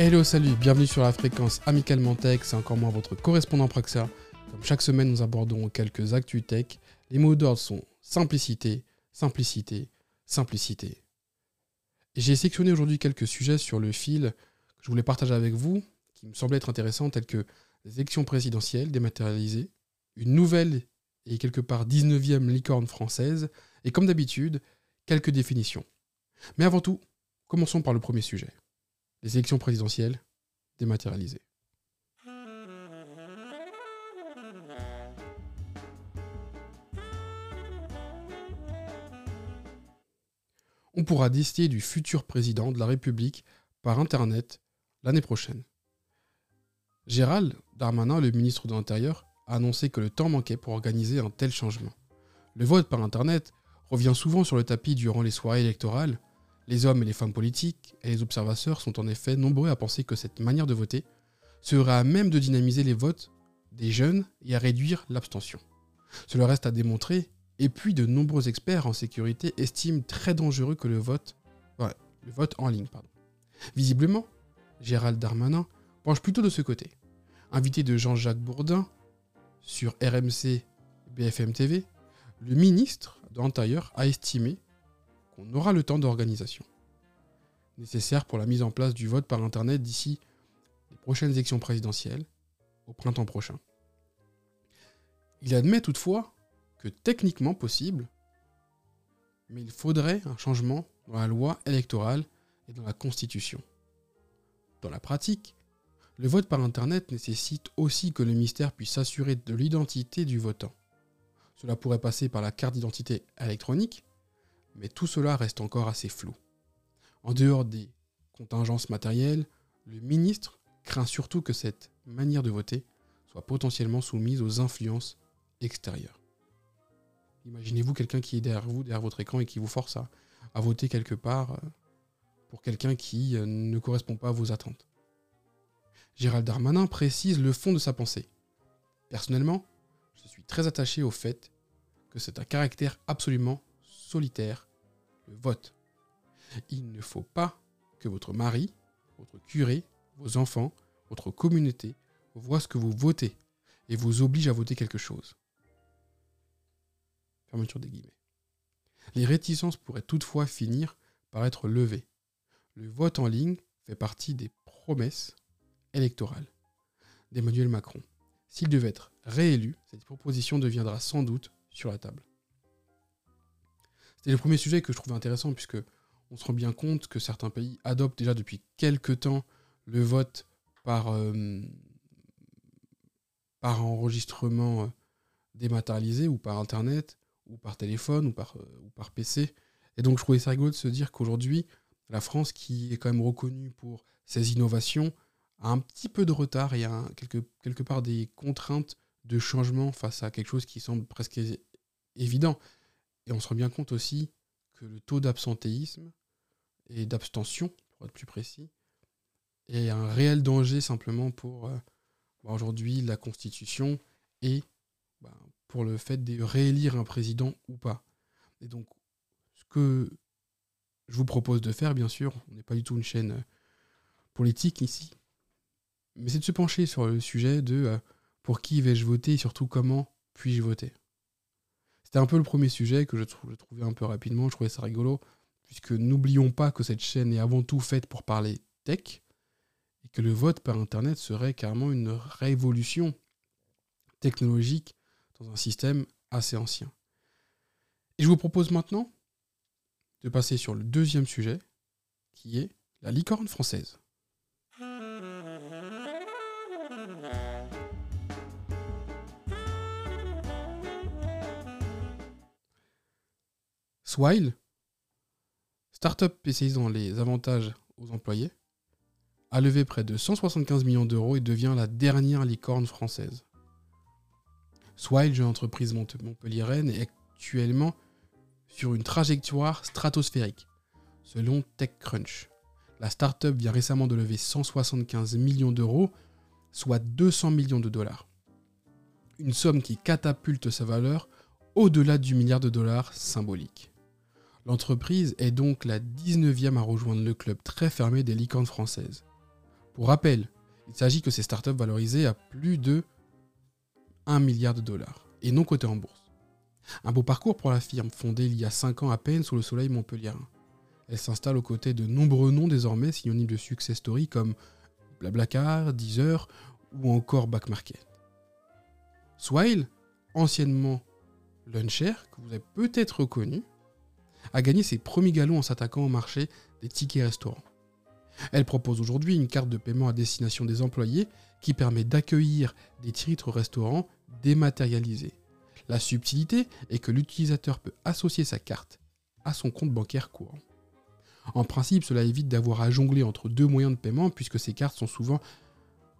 Hello, salut, bienvenue sur la fréquence Amicalement Tech, c'est encore moi votre correspondant Praxa. Comme chaque semaine, nous aborderons quelques actus tech. Les mots d'ordre sont simplicité, simplicité, simplicité. J'ai sélectionné aujourd'hui quelques sujets sur le fil que je voulais partager avec vous, qui me semblaient être intéressants, tels que les élections présidentielles dématérialisées, une nouvelle et quelque part 19e licorne française, et comme d'habitude, quelques définitions. Mais avant tout, commençons par le premier sujet. Les élections présidentielles dématérialisées. On pourra décider du futur président de la République par Internet l'année prochaine. Gérald Darmanin, le ministre de l'Intérieur, a annoncé que le temps manquait pour organiser un tel changement. Le vote par Internet revient souvent sur le tapis durant les soirées électorales. Les hommes et les femmes politiques et les observateurs sont en effet nombreux à penser que cette manière de voter serait à même de dynamiser les votes des jeunes et à réduire l'abstention. Cela reste à démontrer, et puis de nombreux experts en sécurité estiment très dangereux que le vote en ligne. Visiblement, Gérald Darmanin penche plutôt de ce côté. Invité de Jean-Jacques Bourdin sur RMC BFM TV, le ministre de l'Intérieur a estimé on aura le temps d'organisation nécessaire pour la mise en place du vote par Internet d'ici les prochaines élections présidentielles, au printemps prochain. Il admet toutefois que techniquement possible, mais il faudrait un changement dans la loi électorale et dans la Constitution. Dans la pratique, le vote par Internet nécessite aussi que le ministère puisse s'assurer de l'identité du votant. Cela pourrait passer par la carte d'identité électronique, mais tout cela reste encore assez flou. En dehors des contingences matérielles, le ministre craint surtout que cette manière de voter soit potentiellement soumise aux influences extérieures. Imaginez-vous quelqu'un qui est derrière votre écran et qui vous force à voter quelque part pour quelqu'un qui ne correspond pas à vos attentes. Gérald Darmanin précise le fond de sa pensée. Personnellement, je suis très attaché au fait que c'est un caractère absolument solitaire, le vote. Il ne faut pas que votre mari, votre curé, vos enfants, votre communauté voient ce que vous votez et vous oblige à voter quelque chose. Fermeture des guillemets. Les réticences pourraient toutefois finir par être levées. Le vote en ligne fait partie des promesses électorales d'Emmanuel Macron. S'il devait être réélu, cette proposition deviendra sans doute sur la table. C'était le premier sujet que je trouvais intéressant puisque on se rend bien compte que certains pays adoptent déjà depuis quelques temps le vote par enregistrement dématérialisé ou par Internet ou par téléphone ou par PC. Et donc je trouvais ça rigolo de se dire qu'aujourd'hui, la France, qui est quand même reconnue pour ses innovations, a un petit peu de retard et a quelque part des contraintes de changement face à quelque chose qui semble presque évident. Et on se rend bien compte aussi que le taux d'absentéisme et d'abstention, pour être plus précis, est un réel danger simplement pour aujourd'hui la Constitution et pour le fait de réélire un président ou pas. Et donc, ce que je vous propose de faire, bien sûr, on n'est pas du tout une chaîne politique ici, mais c'est de se pencher sur le sujet de pour qui vais-je voter et surtout comment puis-je voter. C'était un peu le premier sujet que je trouvais un peu rapidement, je trouvais ça rigolo, puisque n'oublions pas que cette chaîne est avant tout faite pour parler tech, et que le vote par Internet serait carrément une révolution technologique dans un système assez ancien. Et je vous propose maintenant de passer sur le deuxième sujet, qui est la licorne française. Swile, start-up spécialisant les avantages aux employés, a levé près de 175 millions d'euros et devient la dernière licorne française. Swile, jeune entreprise montpelliéraine, est actuellement sur une trajectoire stratosphérique, selon TechCrunch. La start-up vient récemment de lever 175 millions d'euros, soit 200 millions de dollars. Une somme qui catapulte sa valeur au-delà du $1 milliard symbolique. L'entreprise est donc la 19e à rejoindre le club très fermé des licornes françaises. Pour rappel, il s'agit que ces startups valorisées à plus de 1 milliard de dollars et non cotées en bourse. Un beau parcours pour la firme, fondée il y a 5 ans à peine sous le soleil montpelliérain. Elle s'installe aux côtés de nombreux noms désormais synonymes de success story comme Blablacar, Deezer ou encore Back Market. Swile, anciennement Luncher, que vous avez peut-être reconnu, a gagné ses premiers galons en s'attaquant au marché des tickets restaurants. Elle propose aujourd'hui une carte de paiement à destination des employés qui permet d'accueillir des titres restaurants dématérialisés. La subtilité est que l'utilisateur peut associer sa carte à son compte bancaire courant. En principe, cela évite d'avoir à jongler entre deux moyens de paiement puisque ces cartes sont souvent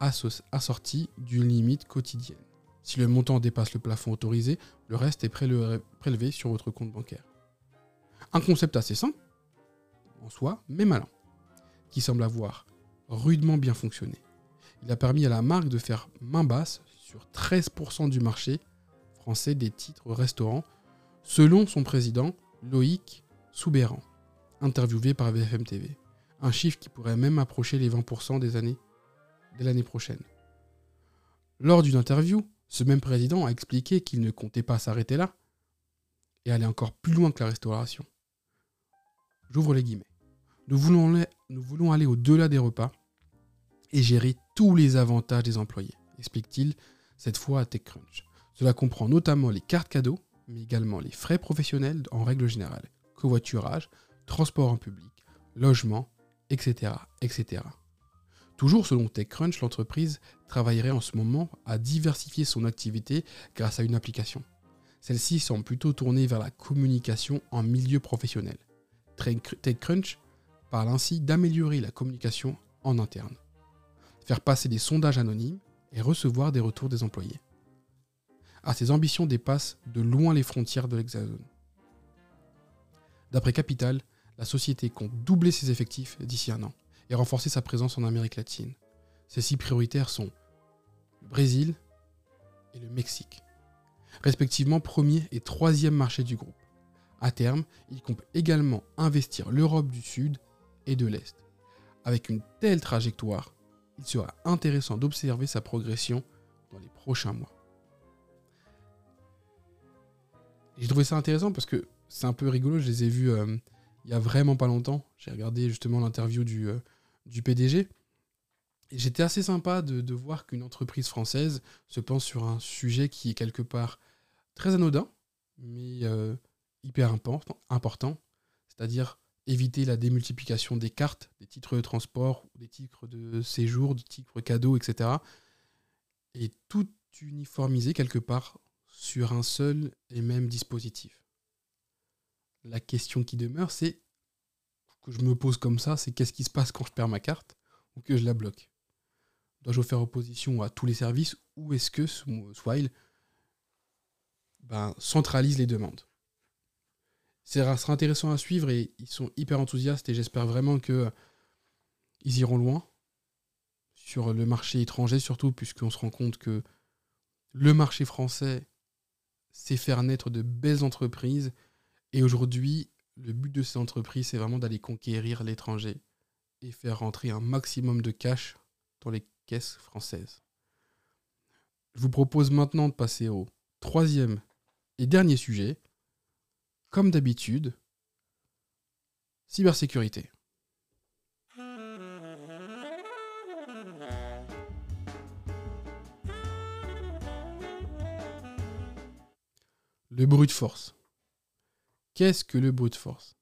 assorties d'une limite quotidienne. Si le montant dépasse le plafond autorisé, le reste est prélevé sur votre compte bancaire. Un concept assez simple, en soi, mais malin, qui semble avoir rudement bien fonctionné. Il a permis à la marque de faire main basse sur 13% du marché français des titres restaurants, selon son président Loïc Soubéran, interviewé par BFM TV. Un chiffre qui pourrait même approcher les 20% dès l'année prochaine. Lors d'une interview, ce même président a expliqué qu'il ne comptait pas s'arrêter là et aller encore plus loin que la restauration. J'ouvre les guillemets. Nous voulons aller au-delà des repas et gérer tous les avantages des employés, explique-t-il cette fois à TechCrunch. Cela comprend notamment les cartes cadeaux, mais également les frais professionnels en règle générale, covoiturage, transport en public, logement, etc., etc. Toujours selon TechCrunch, l'entreprise travaillerait en ce moment à diversifier son activité grâce à une application. Celle-ci semble plutôt tournée vers la communication en milieu professionnel. TechCrunch parle ainsi d'améliorer la communication en interne, faire passer des sondages anonymes et recevoir des retours des employés. Ah, ses ambitions dépassent de loin les frontières de l'Hexagone. D'après Capital, la société compte doubler ses effectifs d'ici un an et renforcer sa présence en Amérique latine. Ses 6 prioritaires sont le Brésil et le Mexique, respectivement premier et troisième marché du groupe. À terme, il compte également investir l'Europe du Sud et de l'Est. Avec une telle trajectoire, il sera intéressant d'observer sa progression dans les prochains mois. J'ai trouvé ça intéressant parce que c'est un peu rigolo, je les ai vus il y a vraiment pas longtemps. J'ai regardé justement l'interview du PDG. Et j'étais assez sympa de voir qu'une entreprise française se penche sur un sujet qui est quelque part très anodin, mais hyper important, c'est-à-dire éviter la démultiplication des cartes, des titres de transport, des titres de séjour, des titres cadeaux, etc. Et tout uniformiser quelque part sur un seul et même dispositif. La question qui demeure, c'est que je me pose comme ça, c'est qu'est-ce qui se passe quand je perds ma carte ou que je la bloque ? Dois-je faire opposition à tous les services ou est-ce que Swile centralise les demandes ? Ce sera intéressant à suivre et ils sont hyper enthousiastes et j'espère vraiment qu'ils iront loin sur le marché étranger surtout puisqu'on se rend compte que le marché français sait faire naître de belles entreprises et aujourd'hui, le but de ces entreprises, c'est vraiment d'aller conquérir l'étranger et faire rentrer un maximum de cash dans les caisses françaises. Je vous propose maintenant de passer au troisième et dernier sujet. Comme d'habitude, cybersécurité. Le brute force. Qu'est-ce que le brute force ?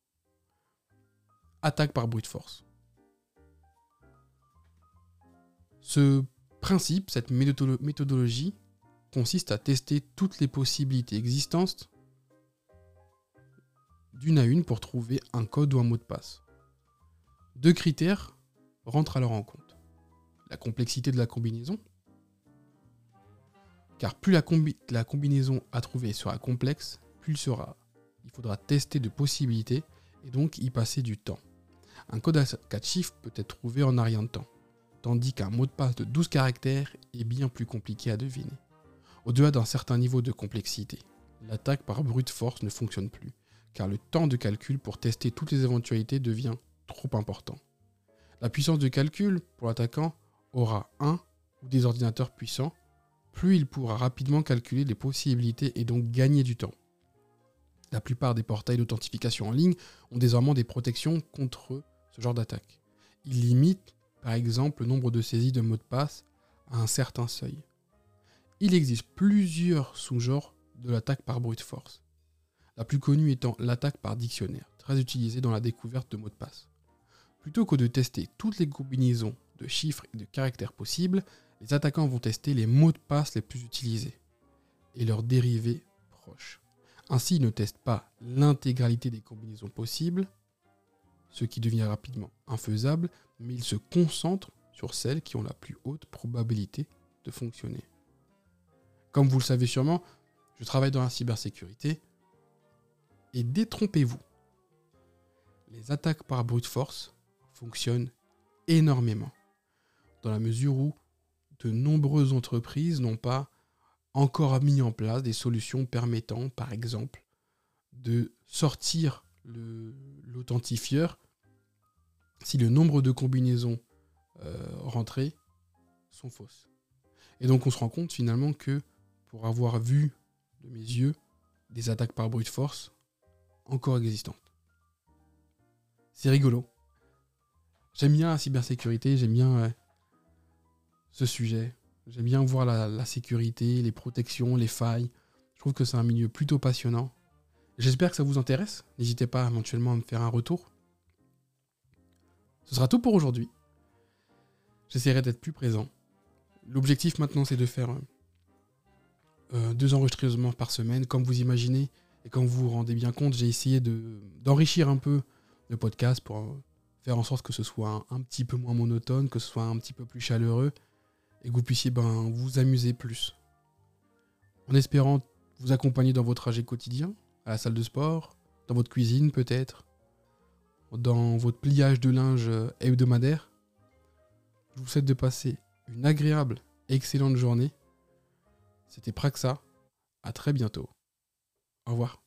Attaque par brute force. Ce principe, cette méthodologie, consiste à tester toutes les possibilités existantes d'une à une pour trouver un code ou un mot de passe. 2 critères rentrent alors en compte. La complexité de la combinaison, car plus la combinaison à trouver sera complexe, plus il faudra tester de possibilités et donc y passer du temps. Un code à 4 chiffres peut être trouvé en un rien de temps, tandis qu'un mot de passe de 12 caractères est bien plus compliqué à deviner. Au-delà d'un certain niveau de complexité, l'attaque par brute force ne fonctionne plus, car le temps de calcul pour tester toutes les éventualités devient trop important. La puissance de calcul, pour l'attaquant, aura un ou des ordinateurs puissants, plus il pourra rapidement calculer les possibilités et donc gagner du temps. La plupart des portails d'authentification en ligne ont désormais des protections contre ce genre d'attaque. Ils limitent, par exemple, le nombre de saisies de mots de passe à un certain seuil. Il existe plusieurs sous-genres de l'attaque par brute force. La plus connue étant l'attaque par dictionnaire, très utilisée dans la découverte de mots de passe. Plutôt que de tester toutes les combinaisons de chiffres et de caractères possibles, les attaquants vont tester les mots de passe les plus utilisés et leurs dérivés proches. Ainsi, ils ne testent pas l'intégralité des combinaisons possibles, ce qui devient rapidement infaisable, mais ils se concentrent sur celles qui ont la plus haute probabilité de fonctionner. Comme vous le savez sûrement, je travaille dans la cybersécurité, et détrompez-vous, les attaques par brute force fonctionnent énormément, dans la mesure où de nombreuses entreprises n'ont pas encore mis en place des solutions permettant, par exemple, de sortir l'authentifieur si le nombre de combinaisons rentrées sont fausses. Et donc on se rend compte finalement que, pour avoir vu de mes yeux des attaques par brute force encore existantes. C'est rigolo. J'aime bien la cybersécurité, j'aime bien ce sujet. J'aime bien voir la sécurité, les protections, les failles. Je trouve que c'est un milieu plutôt passionnant. J'espère que ça vous intéresse. N'hésitez pas éventuellement à me faire un retour. Ce sera tout pour aujourd'hui. J'essaierai d'être plus présent. L'objectif maintenant, c'est de faire 2 enregistrements par semaine. Comme vous imaginez et comme vous vous rendez bien compte, j'ai essayé d'enrichir un peu le podcast pour faire en sorte que ce soit un petit peu moins monotone, que ce soit un petit peu plus chaleureux et que vous puissiez vous amuser plus. En espérant vous accompagner dans vos trajets quotidiens, à la salle de sport, dans votre cuisine peut-être, dans votre pliage de linge hebdomadaire. Je vous souhaite de passer une agréable et excellente journée. C'était Praxa, à très bientôt. Au revoir.